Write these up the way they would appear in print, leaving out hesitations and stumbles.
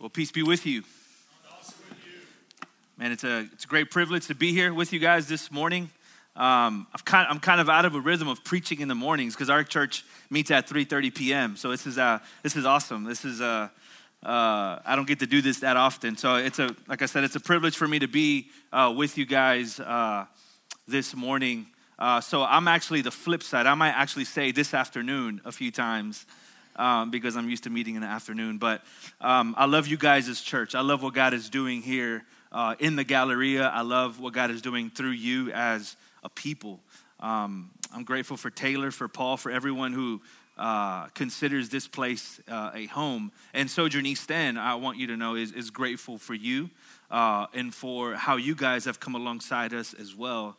Well, peace be with you. Man, it's a great privilege to be here with you guys this morning. I'm kind of out of a rhythm of preaching in the mornings because our church meets at 3:30 p.m. So this is awesome. This is I don't get to do this that often. So it's a privilege for me to be with you guys this morning. So I'm actually the flip side. I might actually say this afternoon a few times. Because I'm used to meeting in the afternoon. But I love you guys as church. I love what God is doing here in the Galleria. I love what God is doing through you as a people. I'm grateful for Taylor, for Paul, for everyone who considers this place a home. And Sojourn East End, I want you to know, is grateful for you and for how you guys have come alongside us as well.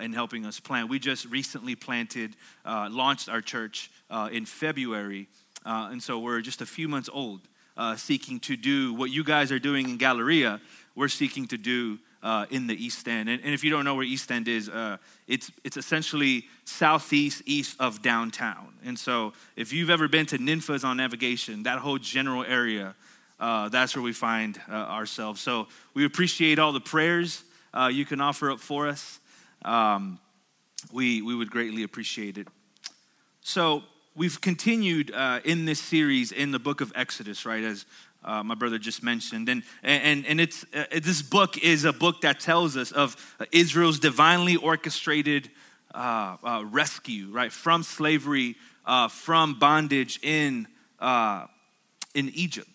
In helping us plant. We just recently launched our church in February. And so we're just a few months old, seeking to do what you guys are doing in Galleria, we're seeking to do in the East End. And if you don't know where East End is, it's essentially southeast, east of downtown. And so if you've ever been to Ninfa's on navigation, that whole general area, that's where we find ourselves. So we appreciate all the prayers you can offer up for us. We would greatly appreciate it. So we've continued in this series in the book of Exodus, right? As my brother just mentioned, and it's this book is a book that tells us of Israel's divinely orchestrated rescue, right, from slavery, from bondage in Egypt.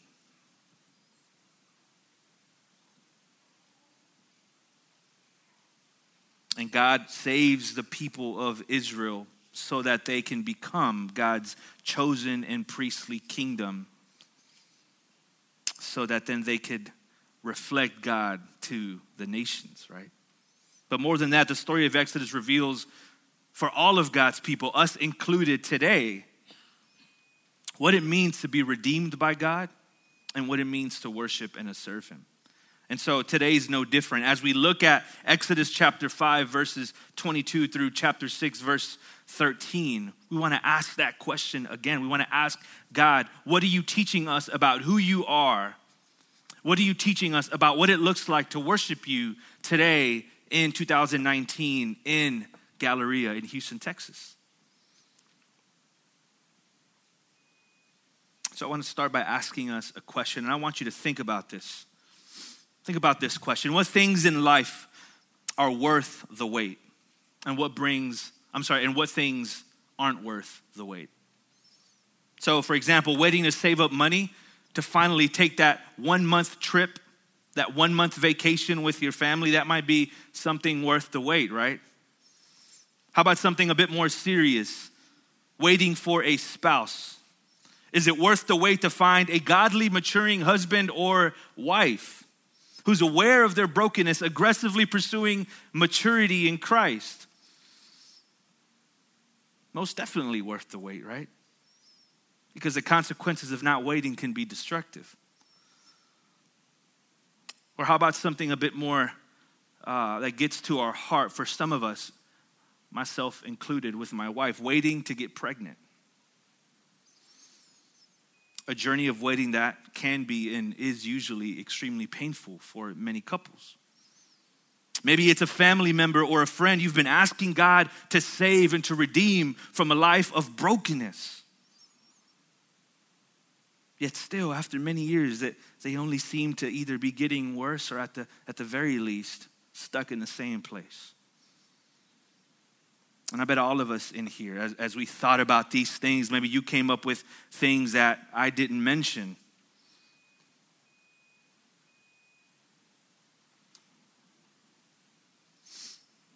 And God saves the people of Israel so that they can become God's chosen and priestly kingdom, so that then they could reflect God to the nations, right? But more than that, the story of Exodus reveals for all of God's people, us included today, what it means to be redeemed by God and what it means to worship and to serve him. And so today's no different. As we look at Exodus chapter 5, verses 22 through chapter 6, verse 13, we want to ask that question again. We want to ask God, what are you teaching us about who you are? What are you teaching us about what it looks like to worship you today in 2019 in Galleria in Houston, Texas? So I want to start by asking us a question, and I want you to think about this. Think about this question. What things in life are worth the wait? And what things aren't worth the wait? So, for example, waiting to save up money to finally take that 1 month trip, that 1 month vacation with your family, that might be something worth the wait, right? How about something a bit more serious? Waiting for a spouse. Is it worth the wait to find a godly, maturing husband or wife who's aware of their brokenness, aggressively pursuing maturity in Christ? Most definitely worth the wait, right? Because the consequences of not waiting can be destructive. Or how about something a bit more that gets to our heart for some of us, myself included with my wife, waiting to get pregnant. A journey of waiting that can be and is usually extremely painful for many couples. Maybe it's a family member or a friend you've been asking God to save and to redeem from a life of brokenness. Yet still, after many years, that they only seem to either be getting worse or at the very least, stuck in the same place. And I bet all of us in here, as we thought about these things, maybe you came up with things that I didn't mention.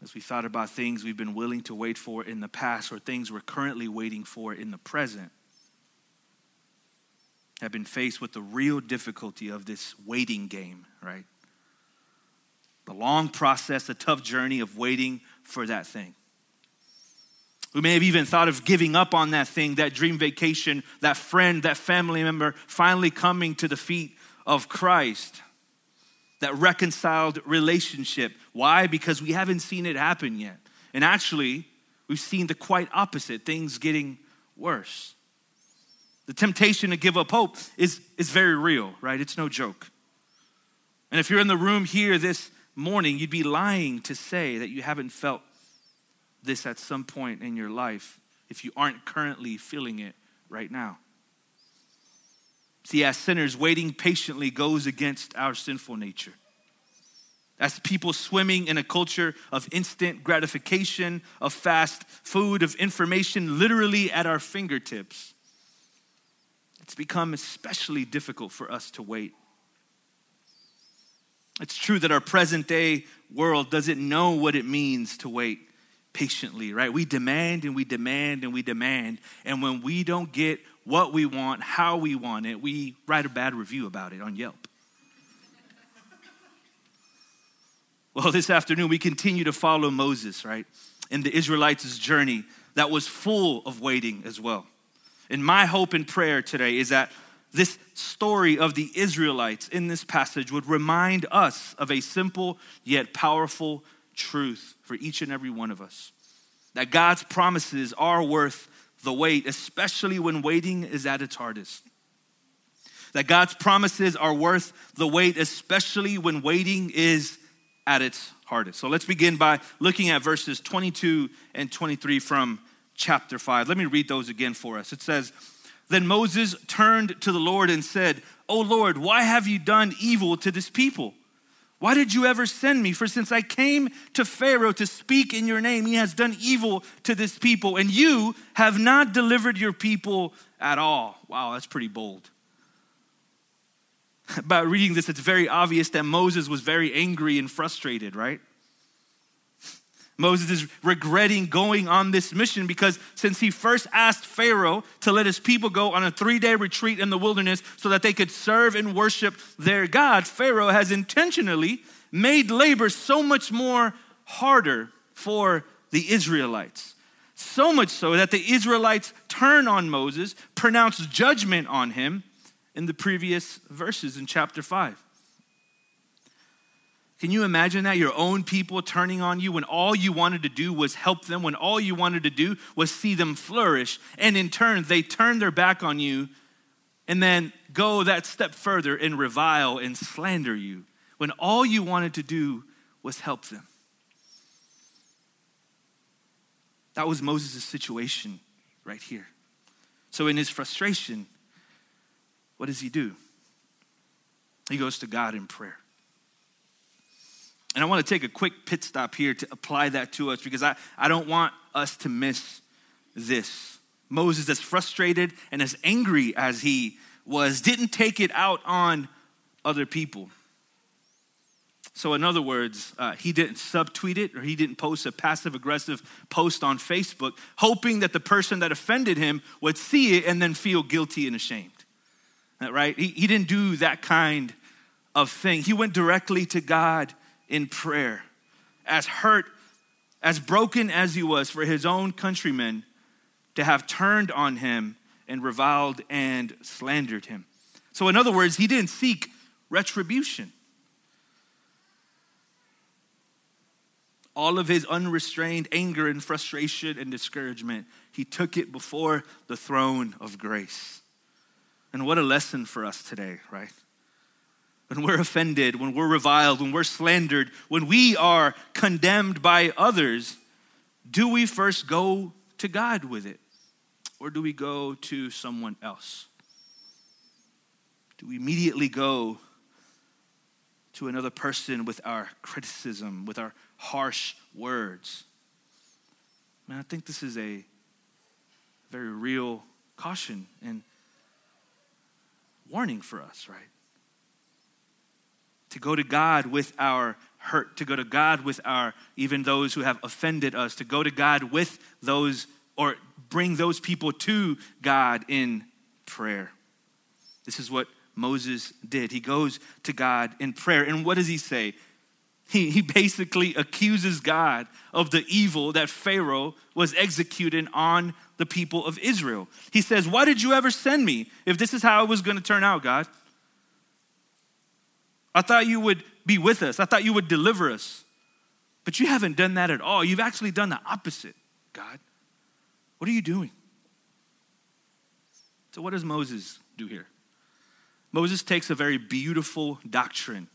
As we thought about things we've been willing to wait for in the past or things we're currently waiting for in the present, have been faced with the real difficulty of this waiting game, right? The long process, the tough journey of waiting for that thing. We may have even thought of giving up on that thing, that dream vacation, that friend, that family member, finally coming to the feet of Christ, that reconciled relationship. Why? Because we haven't seen it happen yet. And actually, we've seen the quite opposite, things getting worse. The temptation to give up hope is very real, right? It's no joke. And if you're in the room here this morning, you'd be lying to say that you haven't felt this at some point in your life if you aren't currently feeling it right now. See, as sinners, waiting patiently goes against our sinful nature. As people swimming in a culture of instant gratification, of fast food, of information literally at our fingertips, it's become especially difficult for us to wait. It's true that our present-day world doesn't know what it means to wait patiently, right? We demand and we demand and we demand. And when we don't get what we want, how we want it, we write a bad review about it on Yelp. Well, this afternoon, we continue to follow Moses, right? In the Israelites' journey that was full of waiting as well. And my hope and prayer today is that this story of the Israelites in this passage would remind us of a simple yet powerful truth for each and every one of us. That God's promises are worth the wait, especially when waiting is at its hardest. That God's promises are worth the wait, especially when waiting is at its hardest. So let's begin by looking at verses 22 and 23 from chapter 5. Let me read those again for us. It says, "Then Moses turned to the Lord and said, 'O Lord, why have you done evil to this people? Why did you ever send me? For since I came to Pharaoh to speak in your name, he has done evil to this people, and you have not delivered your people at all.'" Wow, that's pretty bold. By reading this, it's very obvious that Moses was very angry and frustrated, right? Moses is regretting going on this mission because since he first asked Pharaoh to let his people go on a 3-day retreat in the wilderness so that they could serve and worship their God, Pharaoh has intentionally made labor so much more harder for the Israelites. So much so that the Israelites turn on Moses, pronounce judgment on him in the previous verses in chapter 5. Can you imagine that? Your own people turning on you when all you wanted to do was help them, when all you wanted to do was see them flourish. And in turn, they turn their back on you and then go that step further and revile and slander you when all you wanted to do was help them. That was Moses' situation right here. So in his frustration, what does he do? He goes to God in prayer. And I want to take a quick pit stop here to apply that to us because I don't want us to miss this. Moses, as frustrated and as angry as he was, didn't take it out on other people. So in other words, he didn't subtweet it or he didn't post a passive-aggressive post on Facebook hoping that the person that offended him would see it and then feel guilty and ashamed, right? He didn't do that kind of thing. He went directly to God in prayer. As hurt, as broken as he was for his own countrymen to have turned on him and reviled and slandered him. So in other words, he didn't seek retribution. All of his unrestrained anger and frustration and discouragement, he took it before the throne of grace. And what a lesson for us today, right? When we're offended, when we're reviled, when we're slandered, when we are condemned by others, do we first go to God with it? Or do we go to someone else? Do we immediately go to another person with our criticism, with our harsh words? Man, I think this is a very real caution and warning for us, right? To go to God with our hurt, to go to God with our, even those who have offended us, to go to God with those, or bring those people to God in prayer. This is what Moses did. He goes to God in prayer. And what does he say? He basically accuses God of the evil that Pharaoh was executing on the people of Israel. He says, "Why did you ever send me if this is how it was going to turn out, God? I thought you would be with us. I thought you would deliver us. But you haven't done that at all. You've actually done the opposite, God. What are you doing?" So what does Moses do here? Moses takes a very beautiful doctrine,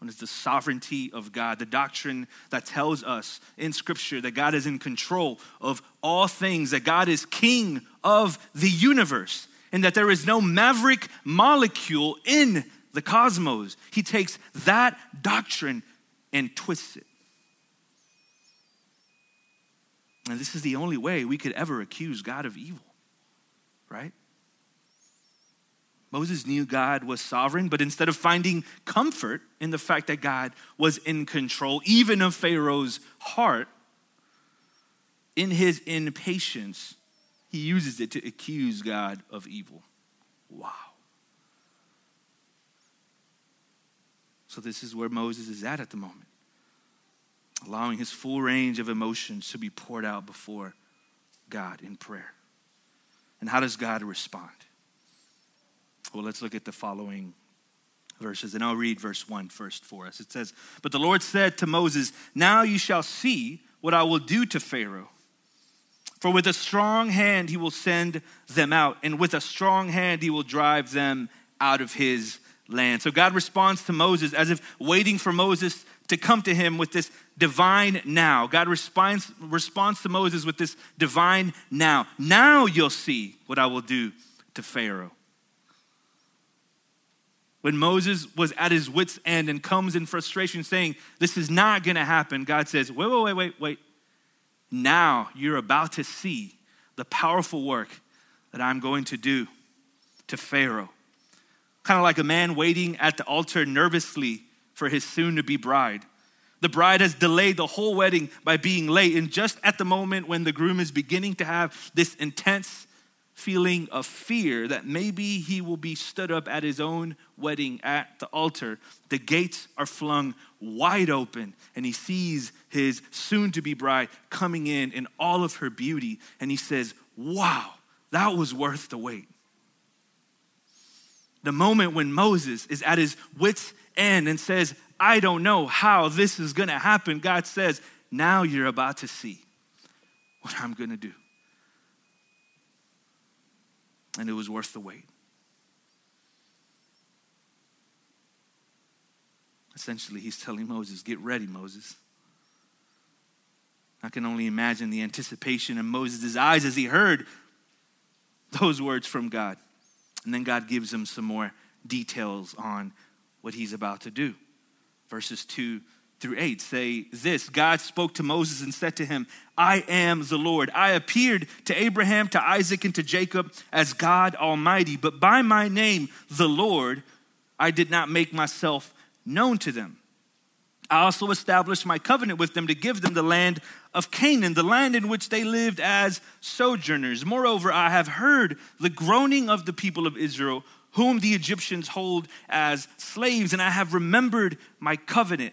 and it's the sovereignty of God, the doctrine that tells us in Scripture that God is in control of all things, that God is king of the universe, and that there is no maverick molecule in the cosmos. He takes that doctrine and twists it. And this is the only way we could ever accuse God of evil, right? Moses knew God was sovereign, but instead of finding comfort in the fact that God was in control, even of Pharaoh's heart, in his impatience, he uses it to accuse God of evil. Wow. So this is where Moses is at the moment, allowing his full range of emotions to be poured out before God in prayer. And how does God respond? Well, let's look at the following verses, and I'll read verse 1 first for us. It says, "But the Lord said to Moses, 'Now you shall see what I will do to Pharaoh. For with a strong hand he will send them out, and with a strong hand he will drive them out of his land.'" So God responds to Moses as if waiting for Moses to come to him with this divine now. God responds to Moses with this divine now. Now you'll see what I will do to Pharaoh. When Moses was at his wit's end and comes in frustration saying, this is not going to happen, God says, wait. Now you're about to see the powerful work that I'm going to do to Pharaoh. Kind of like a man waiting at the altar nervously for his soon-to-be bride. The bride has delayed the whole wedding by being late, and just at the moment when the groom is beginning to have this intense feeling of fear that maybe he will be stood up at his own wedding at the altar, the gates are flung wide open, and he sees his soon-to-be bride coming in all of her beauty, and he says, wow, that was worth the wait. The moment when Moses is at his wit's end and says, I don't know how this is going to happen, God says, now you're about to see what I'm going to do. And it was worth the wait. Essentially, he's telling Moses, get ready, Moses. I can only imagine the anticipation in Moses' eyes as he heard those words from God. And then God gives him some more details on what he's about to do. Verses 2-8 say this: God spoke to Moses and said to him, I am the Lord. I appeared to Abraham, to Isaac, and to Jacob as God Almighty, but by my name, the Lord, I did not make myself known to them. I also established my covenant with them to give them the land of Canaan, the land in which they lived as sojourners. Moreover, I have heard the groaning of the people of Israel, whom the Egyptians hold as slaves, and I have remembered my covenant.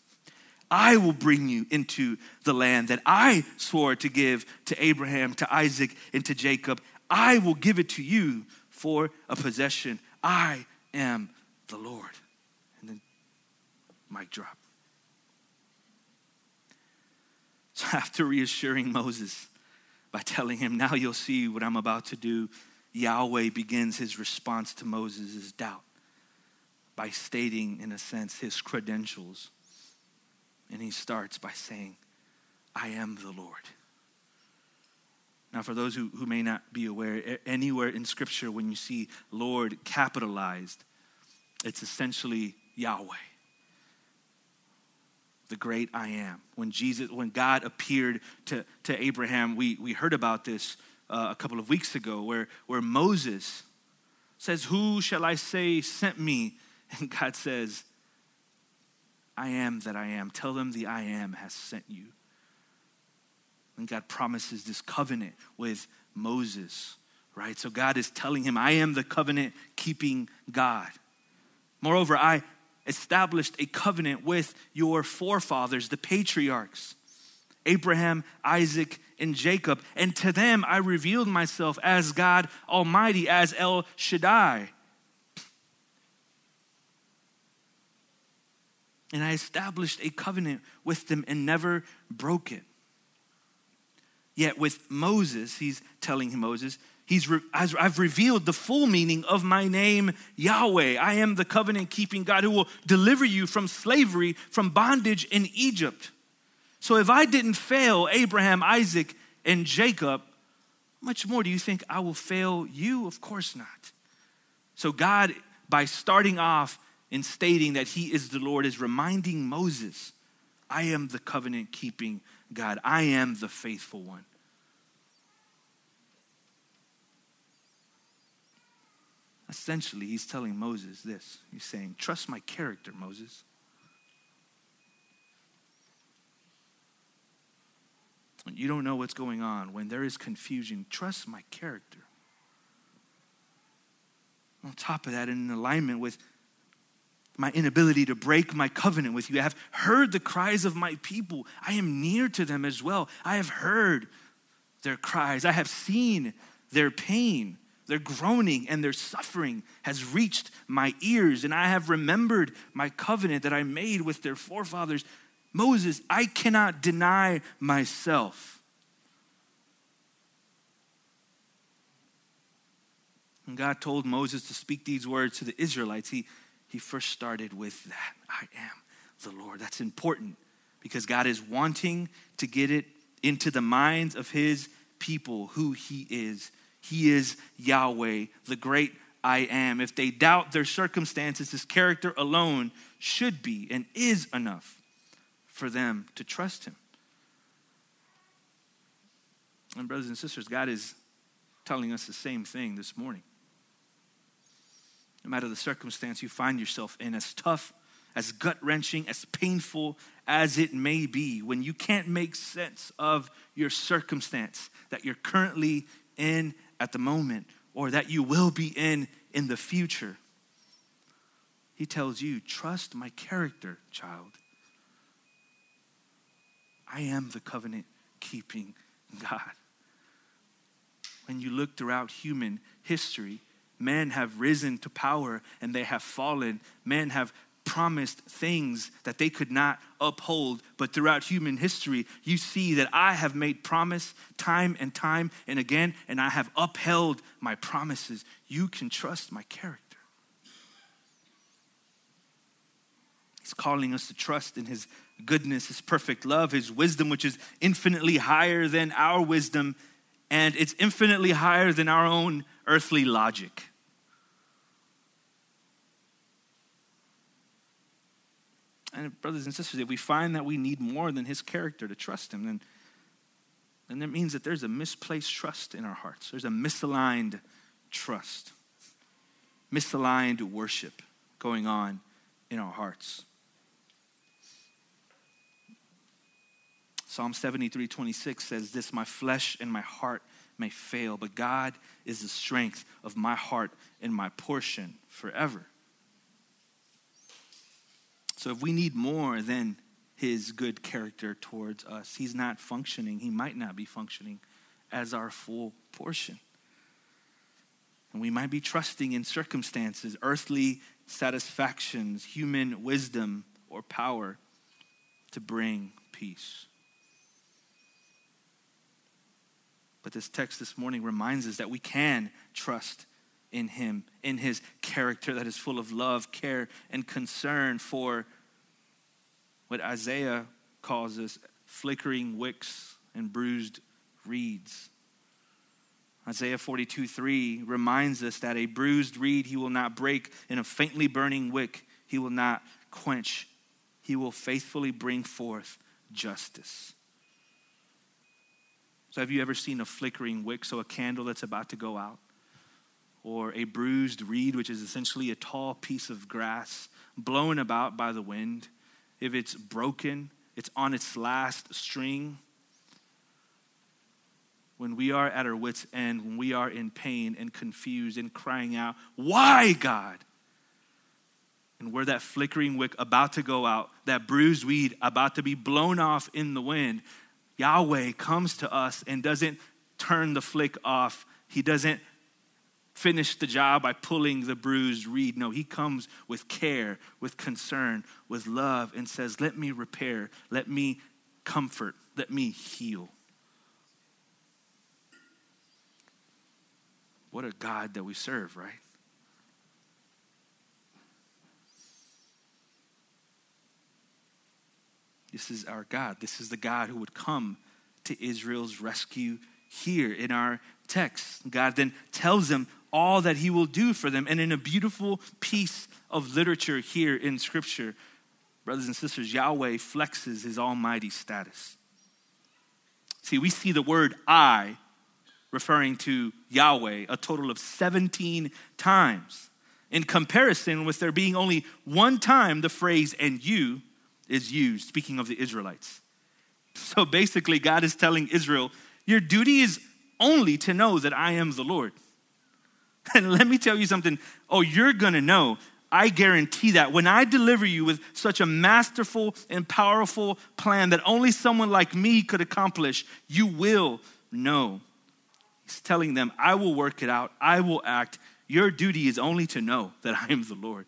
I will bring you into the land that I swore to give to Abraham, to Isaac, and to Jacob. I will give it to you for a possession. I am the Lord. And then mic drop. So after reassuring Moses by telling him, now you'll see what I'm about to do, Yahweh begins his response to Moses' doubt by stating, in a sense, his credentials. And he starts by saying, I am the Lord. Now, for those who may not be aware, anywhere in Scripture when you see Lord capitalized, it's essentially Yahweh, the great I am. When God appeared to Abraham, we heard about this a couple of weeks ago where Moses says, who shall I say sent me? And God says, I am that I am. Tell them the I am has sent you. And God promises this covenant with Moses, right? So God is telling him, I am the covenant-keeping God. Moreover, I established a covenant with your forefathers, the patriarchs, Abraham, Isaac, and Jacob. And to them, I revealed myself as God Almighty, as El Shaddai. And I established a covenant with them and never broke it. Yet with Moses, he's telling Moses, I've revealed the full meaning of my name, Yahweh. I am the covenant-keeping God who will deliver you from slavery, from bondage in Egypt. So if I didn't fail Abraham, Isaac, and Jacob, much more do you think I will fail you? Of course not. So God, by starting off and stating that he is the Lord, is reminding Moses, I am the covenant-keeping God. I am the faithful one. Essentially, he's telling Moses this. He's saying, trust my character, Moses. When you don't know what's going on, when there is confusion, trust my character. On top of that, in alignment with my inability to break my covenant with you, I have heard the cries of my people. I am near to them as well. I have heard their cries. I have seen their pain. Their groaning and their suffering has reached my ears, and I have remembered my covenant that I made with their forefathers. Moses, I cannot deny myself. When God told Moses to speak these words to the Israelites, he first started with that. I am the Lord. That's important because God is wanting to get it into the minds of his people who he is. He is Yahweh, the great I am. If they doubt their circumstances, his character alone should be and is enough for them to trust him. And brothers and sisters, God is telling us the same thing this morning. No matter the circumstance you find yourself in, as tough, as gut-wrenching, as painful as it may be, when you can't make sense of your circumstance that you're currently in at the moment, or that you will be in the future. He tells you, trust my character, child. I am the covenant-keeping God. When you look throughout human history, men have risen to power and they have fallen. Men have promised things that they could not uphold. But throughout human history, you see that I have made promise time and again, and I have upheld my promises. You can trust my character. He's calling us to trust in his goodness, his perfect love, his wisdom, which is infinitely higher than our wisdom, and it's infinitely higher than our own earthly logic. And brothers and sisters, if we find that we need more than his character to trust him, then that means that there's a misplaced trust in our hearts. There's a misaligned trust, misaligned worship going on in our hearts. Psalm 73:26 says this, my flesh and my heart may fail, but God is the strength of my heart and my portion forever. So if we need more than his good character towards us, he's not functioning. He might not be functioning as our full portion. And we might be trusting in circumstances, earthly satisfactions, human wisdom or power to bring peace. But this text this morning reminds us that we can trust in him, in his character that is full of love, care, and concern for what Isaiah calls us flickering wicks and bruised reeds. Isaiah 42:3 reminds us that a bruised reed he will not break, and a faintly burning wick he will not quench. He will faithfully bring forth justice. So have you ever seen a flickering wick, so a candle that's about to go out? Or a bruised reed, which is essentially a tall piece of grass blown about by the wind. If it's broken, it's on its last string. When we are at our wits' end, when we are in pain and confused and crying out, why, God? and we're that flickering wick about to go out, that bruised weed about to be blown off in the wind, Yahweh comes to us and doesn't turn the flick off. He doesn't finish the job by pulling the bruised reed. No, he comes with care, with concern, with love, and says, let me repair, let me comfort, let me heal. What a God that we serve, right? This is our God. This is the God who would come to Israel's rescue here in our text. God then tells them all that he will do for them. And in a beautiful piece of literature here in Scripture, brothers and sisters, Yahweh flexes his almighty status. See, we see the word I referring to Yahweh a total of 17 times, in comparison with there being only one time the phrase "and you" is used, speaking of the Israelites. So basically, God is telling Israel, your duty is only to know that I am the Lord. And let me tell you something. Oh, you're going to know. I guarantee that when I deliver you with such a masterful and powerful plan that only someone like me could accomplish, you will know. He's telling them, I will work it out. I will act. Your duty is only to know that I am the Lord.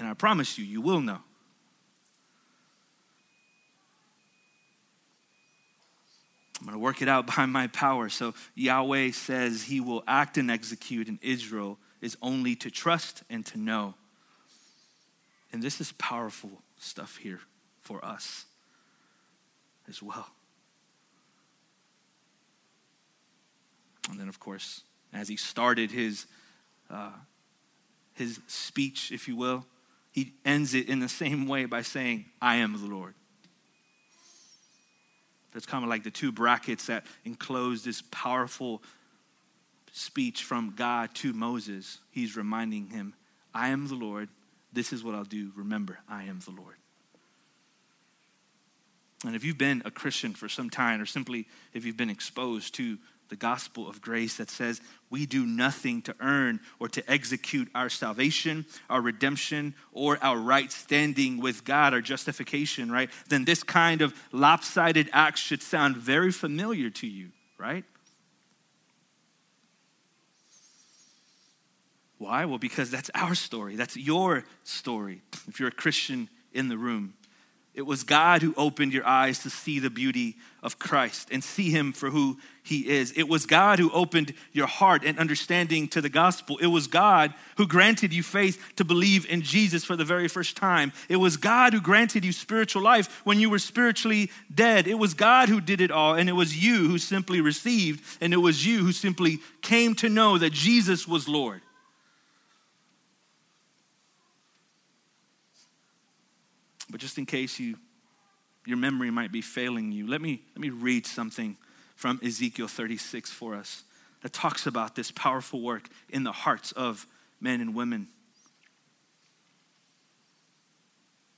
And I promise you, you will know. I'm going to work it out by my power. So Yahweh says he will act and execute, and Israel is only to trust and to know. And this is powerful stuff here for us as well. And then, of course, as he started his speech, if you will, he ends it in the same way by saying, I am the Lord. That's kind of like the two brackets that enclose this powerful speech from God to Moses. He's reminding him, I am the Lord. This is what I'll do. Remember, I am the Lord. And if you've been a Christian for some time, or simply if you've been exposed to the gospel of grace that says we do nothing to earn or to execute our salvation, our redemption, or our right standing with God, our justification, right? Then this kind of lopsided act should sound very familiar to you, right? Why? Well, because that's our story. That's your story. If you're a Christian in the room, it was God who opened your eyes to see the beauty of Christ and see him for who he is. It was God who opened your heart and understanding to the gospel. It was God who granted you faith to believe in Jesus for the very first time. It was God who granted you spiritual life when you were spiritually dead. It was God who did it all, and it was you who simply received, and it was you who simply came to know that Jesus was Lord. But just in case your memory might be failing you, let me read something from Ezekiel 36 for us that talks about this powerful work in the hearts of men and women.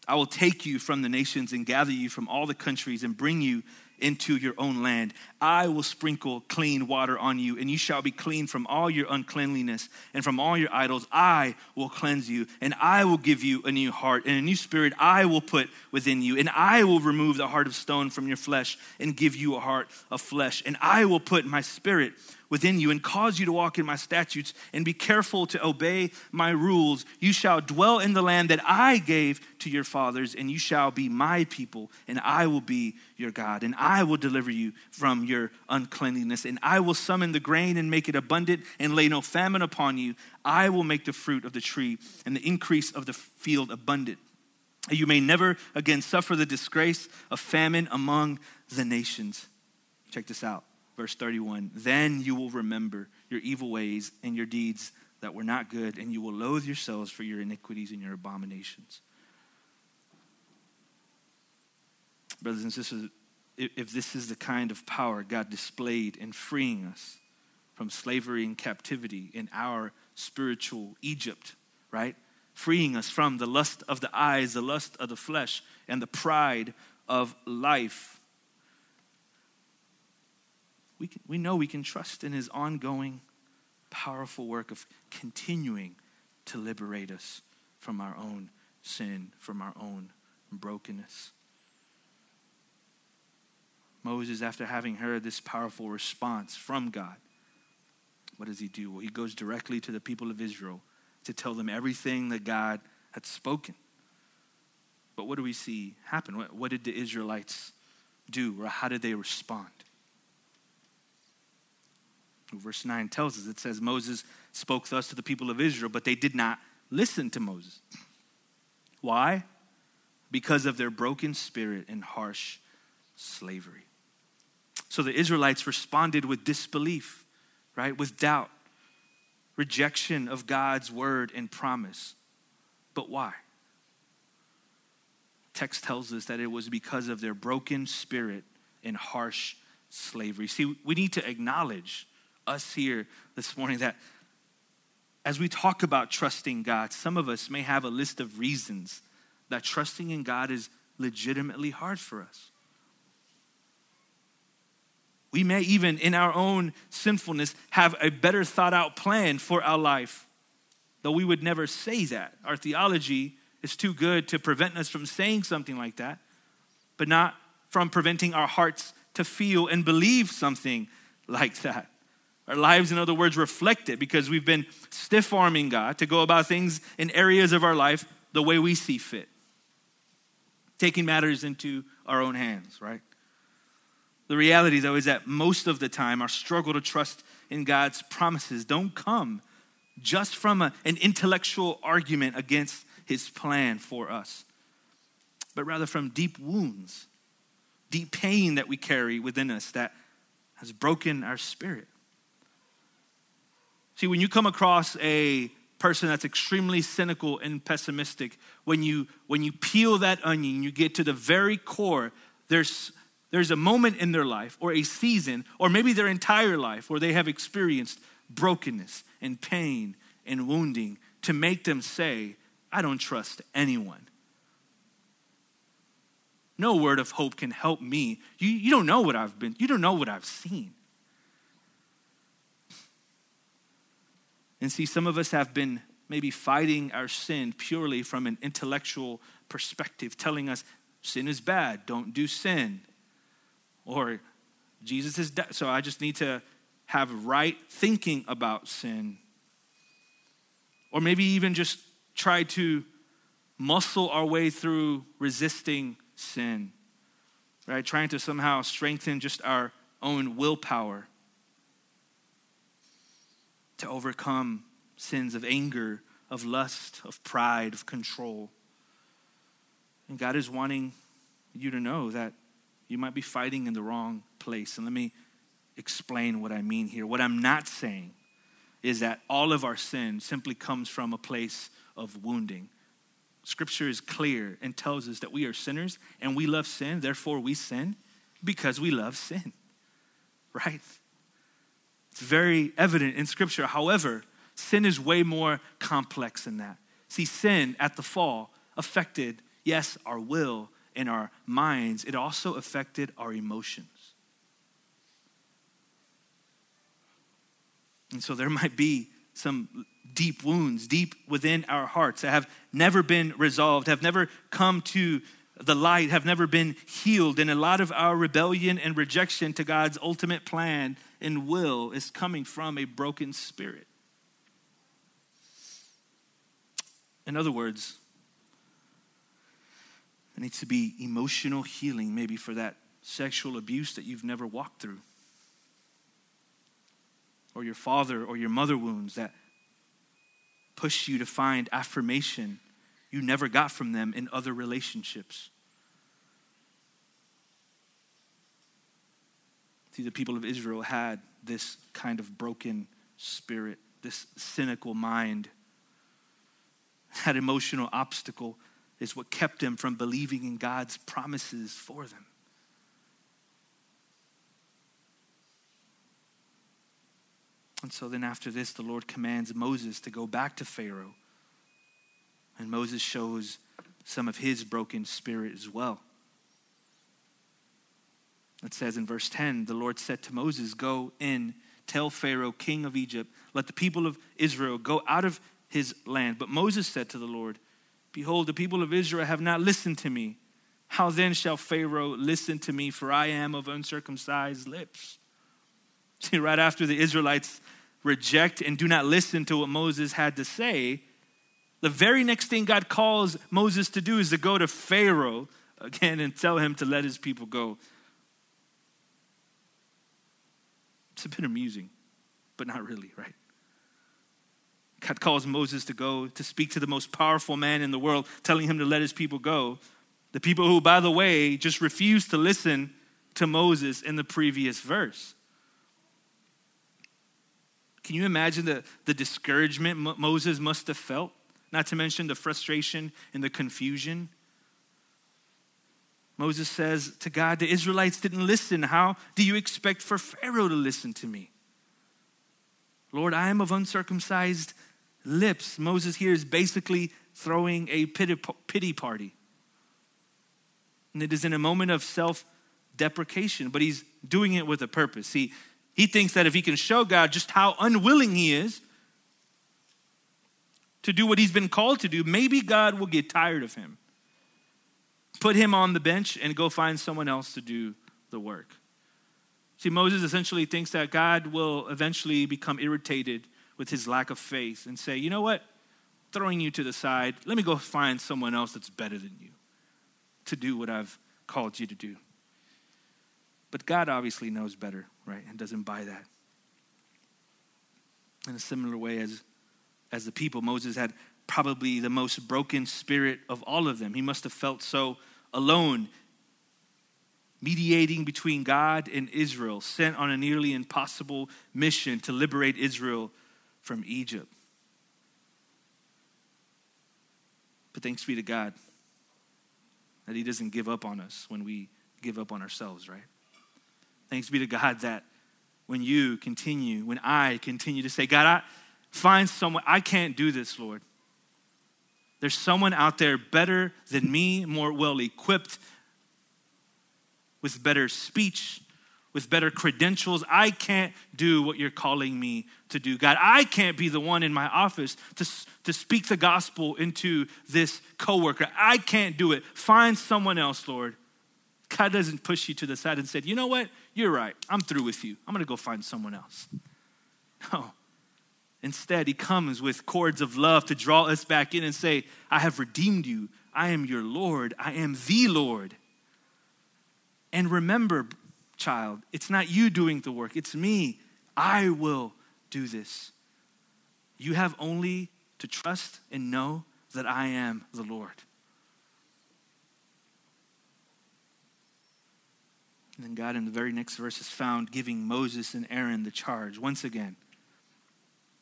I will take you from the nations and gather you from all the countries and bring you into your own land. I will sprinkle clean water on you, and you shall be clean from all your uncleanliness and from all your idols. I will cleanse you, and I will give you a new heart, and a new spirit I will put within you, and I will remove the heart of stone from your flesh and give you a heart of flesh, and I will put my spirit within you and cause you to walk in my statutes and be careful to obey my rules. You shall dwell in the land that I gave to your fathers, and you shall be my people, and I will be your God. And I will deliver you from your uncleanliness, and I will summon the grain and make it abundant and lay no famine upon you. I will make the fruit of the tree and the increase of the field abundant. You may never again suffer the disgrace of famine among the nations. Check this out. Verse 31, then you will remember your evil ways and your deeds that were not good, and you will loathe yourselves for your iniquities and your abominations. Brothers and sisters, if this is the kind of power God displayed in freeing us from slavery and captivity in our spiritual Egypt, right? Freeing us from the lust of the eyes, the lust of the flesh, and the pride of life, we know we can trust in his ongoing, powerful work of continuing to liberate us from our own sin, from our own brokenness. Moses, after having heard this powerful response from God, what does he do? Well, he goes directly to the people of Israel to tell them everything that God had spoken. But what do we see happen? What did the Israelites do, or how did they respond? Verse 9 tells us, it says, Moses spoke thus to the people of Israel, but they did not listen to Moses. Why? Because of their broken spirit and harsh slavery. So the Israelites responded with disbelief, right? With doubt, rejection of God's word and promise. But why? Text tells us that it was because of their broken spirit and harsh slavery. See, we need to acknowledge us here this morning that as we talk about trusting God, some of us may have a list of reasons that trusting in God is legitimately hard for us. We may even, in our own sinfulness, have a better thought out plan for our life, though we would never say that. Our theology is too good to prevent us from saying something like that, but not from preventing our hearts to feel and believe something like that. Our lives, in other words, reflect it because we've been stiff-arming God to go about things in areas of our life the way we see fit, taking matters into our own hands, right? The reality, though, is that most of the time our struggle to trust in God's promises don't come just from an intellectual argument against his plan for us, but rather from deep wounds, deep pain that we carry within us that has broken our spirit. See, when you come across a person that's extremely cynical and pessimistic, when you peel that onion, you get to the very core. There's a moment in their life or a season or maybe their entire life where they have experienced brokenness and pain and wounding to make them say, I don't trust anyone. No word of hope can help me. You don't know what I've been. You don't know what I've seen. And see, some of us have been maybe fighting our sin purely from an intellectual perspective, telling us sin is bad, don't do sin. Or Jesus is dead, so I just need to have right thinking about sin. Or maybe even just try to muscle our way through resisting sin, right? Trying to somehow strengthen just our own willpower to overcome sins of anger, of lust, of pride, of control. And God is wanting you to know that you might be fighting in the wrong place. And let me explain what I mean here. What I'm not saying is that all of our sin simply comes from a place of wounding. Scripture is clear and tells us that we are sinners and we love sin, therefore we sin because we love sin, right? It's very evident in Scripture. However, sin is way more complex than that. See, sin at the fall affected, yes, our will and our minds. It also affected our emotions. And so there might be some deep wounds deep within our hearts that have never been resolved, have never come to the light, have never been healed. And a lot of our rebellion and rejection to God's ultimate plan and will is coming from a broken spirit. In other words, there needs to be emotional healing maybe for that sexual abuse that you've never walked through, or your father or your mother wounds that push you to find affirmation you never got from them in other relationships. See, the people of Israel had this kind of broken spirit, this cynical mind. That emotional obstacle is what kept them from believing in God's promises for them. And so then after this, the Lord commands Moses to go back to Pharaoh. And Moses shows some of his broken spirit as well. It says in verse 10, the Lord said to Moses, go in, tell Pharaoh, king of Egypt, let the people of Israel go out of his land. But Moses said to the Lord, behold, the people of Israel have not listened to me. How then shall Pharaoh listen to me? For I am of uncircumcised lips. See, right after the Israelites reject and do not listen to what Moses had to say, the very next thing God calls Moses to do is to go to Pharaoh again and tell him to let his people go. It's a bit amusing, but not really, right? God calls Moses to go to speak to the most powerful man in the world, telling him to let his people go. The people who, by the way, just refused to listen to Moses in the previous verse. Can you imagine the discouragement Moses must have felt? Not to mention the frustration and the confusion. Moses says to God, the Israelites didn't listen. How do you expect for Pharaoh to listen to me? Lord, I am of uncircumcised lips. Moses here is basically throwing a pity party. And it is in a moment of self-deprecation, but he's doing it with a purpose. He thinks that if he can show God just how unwilling he is to do what he's been called to do, maybe God will get tired of him, put him on the bench, and go find someone else to do the work. See, Moses essentially thinks that God will eventually become irritated with his lack of faith and say, you know what, throwing you to the side, let me go find someone else that's better than you to do what I've called you to do. But God obviously knows better, right? And doesn't buy that. In a similar way as the people, Moses had probably the most broken spirit of all of them. He must have felt so alone, mediating between God and Israel, sent on a nearly impossible mission to liberate Israel from Egypt. But thanks be to God that he doesn't give up on us when we give up on ourselves, right? Thanks be to God that when I continue to say, God, find someone, I can't do this, Lord. There's someone out there better than me, more well-equipped, with better speech, with better credentials. I can't do what you're calling me to do. God, I can't be the one in my office to speak the gospel into this coworker. I can't do it. Find someone else, Lord. God doesn't push you to the side and said, you know what? You're right. I'm through with you. I'm going to go find someone else. No. Instead, he comes with cords of love to draw us back in and say, I have redeemed you. I am your Lord. I am the Lord. And remember, child, it's not you doing the work. It's me. I will do this. You have only to trust and know that I am the Lord. And then God in the very next verse is found giving Moses and Aaron the charge once again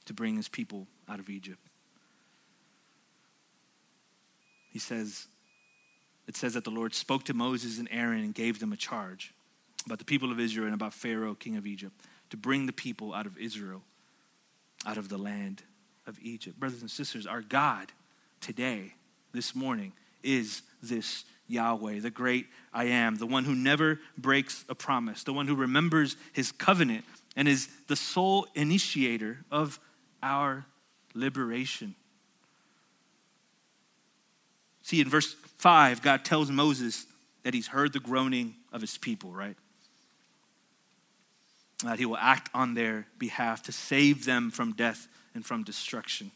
to bring his people out of Egypt. It says that the Lord spoke to Moses and Aaron and gave them a charge about the people of Israel and about Pharaoh, king of Egypt, to bring the people out of Israel, out of the land of Egypt. Brothers and sisters, our God today, this morning, is this Yahweh, the great I am, the one who never breaks a promise, the one who remembers his covenant and is the sole initiator of our liberation. See, in verse 5, God tells Moses that he's heard the groaning of his people, right? That he will act on their behalf to save them from death and from destruction.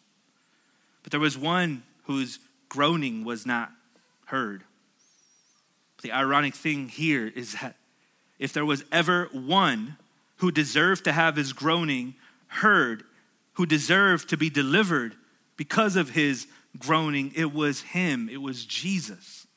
But there was one whose groaning was not heard. The ironic thing here is that if there was ever one who deserved to have his groaning heard, who deserved to be delivered because of his groaning, it was him. It was Jesus.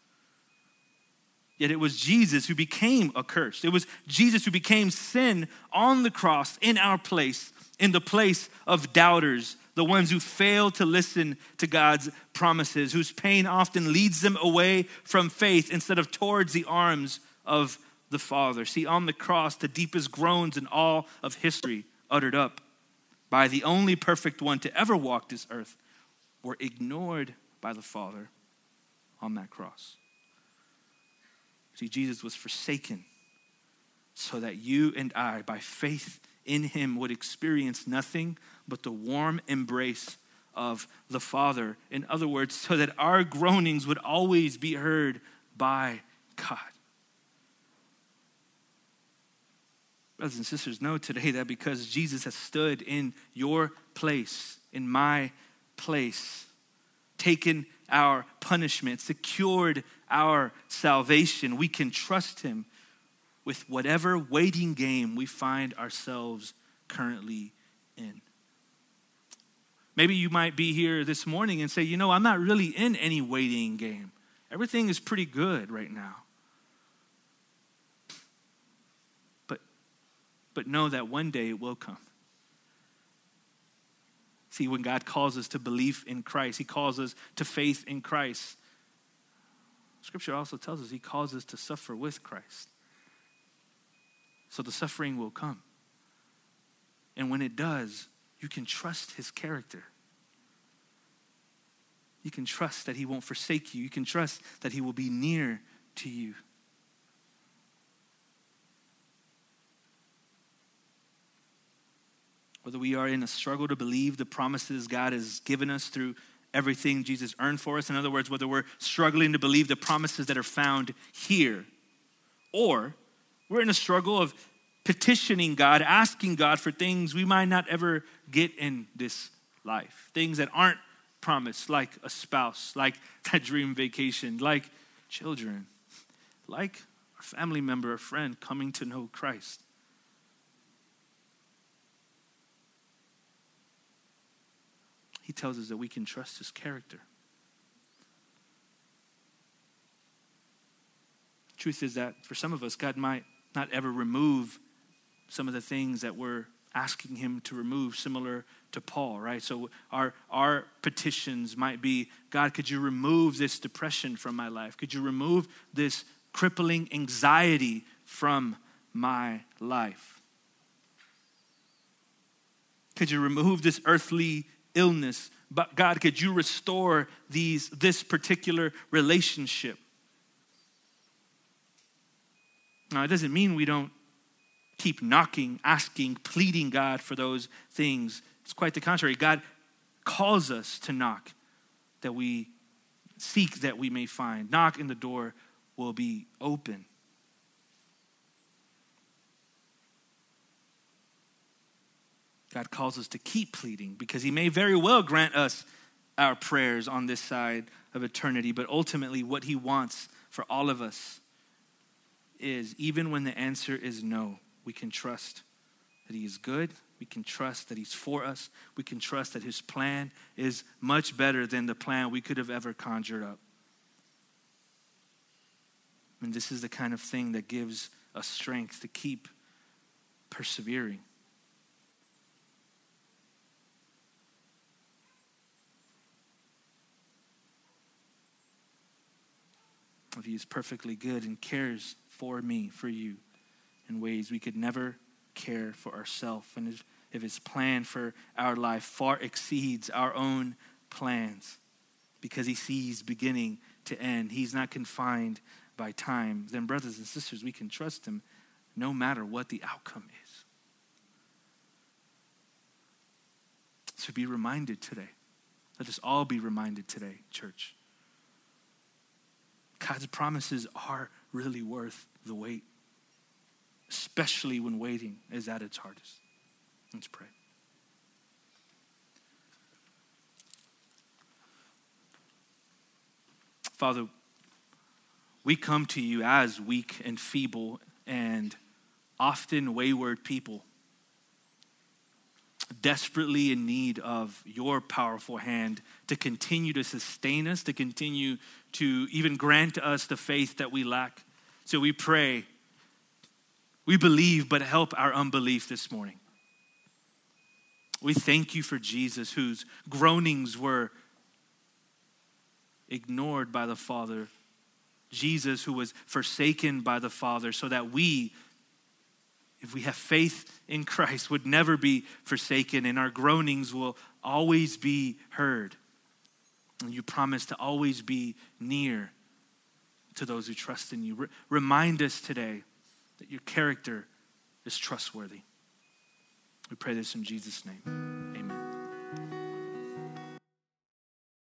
Yet it was Jesus who became accursed. It was Jesus who became sin on the cross in our place, in the place of doubters, the ones who fail to listen to God's promises, whose pain often leads them away from faith instead of towards the arms of the Father. See, on the cross, the deepest groans in all of history uttered up by the only perfect one to ever walk this earth were ignored by the Father on that cross. See, Jesus was forsaken so that you and I, by faith in him, would experience nothing but the warm embrace of the Father. In other words, so that our groanings would always be heard by God. Brothers and sisters, know today that because Jesus has stood in your place, in my place, taken our punishment, secured our salvation, we can trust him with whatever waiting game we find ourselves currently in. Maybe you might be here this morning and say, you know, I'm not really in any waiting game. Everything is pretty good right now. But know that one day it will come. See, when God calls us to belief in Christ, he calls us to faith in Christ. Scripture also tells us he calls us to suffer with Christ. So the suffering will come. And when it does, you can trust his character. You can trust that he won't forsake you. You can trust that he will be near to you. Whether we are in a struggle to believe the promises God has given us through everything Jesus earned for us, in other words, whether we're struggling to believe the promises that are found here, or we're in a struggle of petitioning God, asking God for things we might not ever get in this life, things that aren't promised, like a spouse, like that dream vacation, like children, like a family member, a friend coming to know Christ. He tells us that we can trust his character. Truth is that for some of us, God might not ever remove some of the things that we're asking him to remove, similar to Paul, right? So our petitions might be, God, could you remove this depression from my life? Could you remove this crippling anxiety from my life? Could you remove this earthly illness, but God, could you restore this particular relationship? Now, it doesn't mean we don't keep knocking, asking, pleading God for those things. It's quite the contrary. God calls us to knock, that we seek, that we may find. Knock and the door will be open. God calls us to keep pleading because he may very well grant us our prayers on this side of eternity. But ultimately, what he wants for all of us is, even when the answer is no, we can trust that he is good. We can trust that he's for us. We can trust that his plan is much better than the plan we could have ever conjured up. And this is the kind of thing that gives us strength to keep persevering. He is perfectly good and cares for me, for you, in ways we could never care for ourselves. And if his plan for our life far exceeds our own plans, because he sees beginning to end, he's not confined by time, then brothers and sisters, we can trust him no matter what the outcome is. So be reminded today. Let us all be reminded today, church. God's promises are really worth the wait, especially when waiting is at its hardest. Let's pray. Father, we come to you as weak and feeble and often wayward people, desperately in need of your powerful hand to continue to sustain us, to continue to even grant us the faith that we lack. So we pray, we believe, but help our unbelief this morning. We thank you for Jesus, whose groanings were ignored by the Father. Jesus, who was forsaken by the Father, so that we, if we have faith in Christ, would never be forsaken, and our groanings will always be heard. And you promise to always be near to those who trust in you. Remind us today that your character is trustworthy. We pray this in Jesus' name.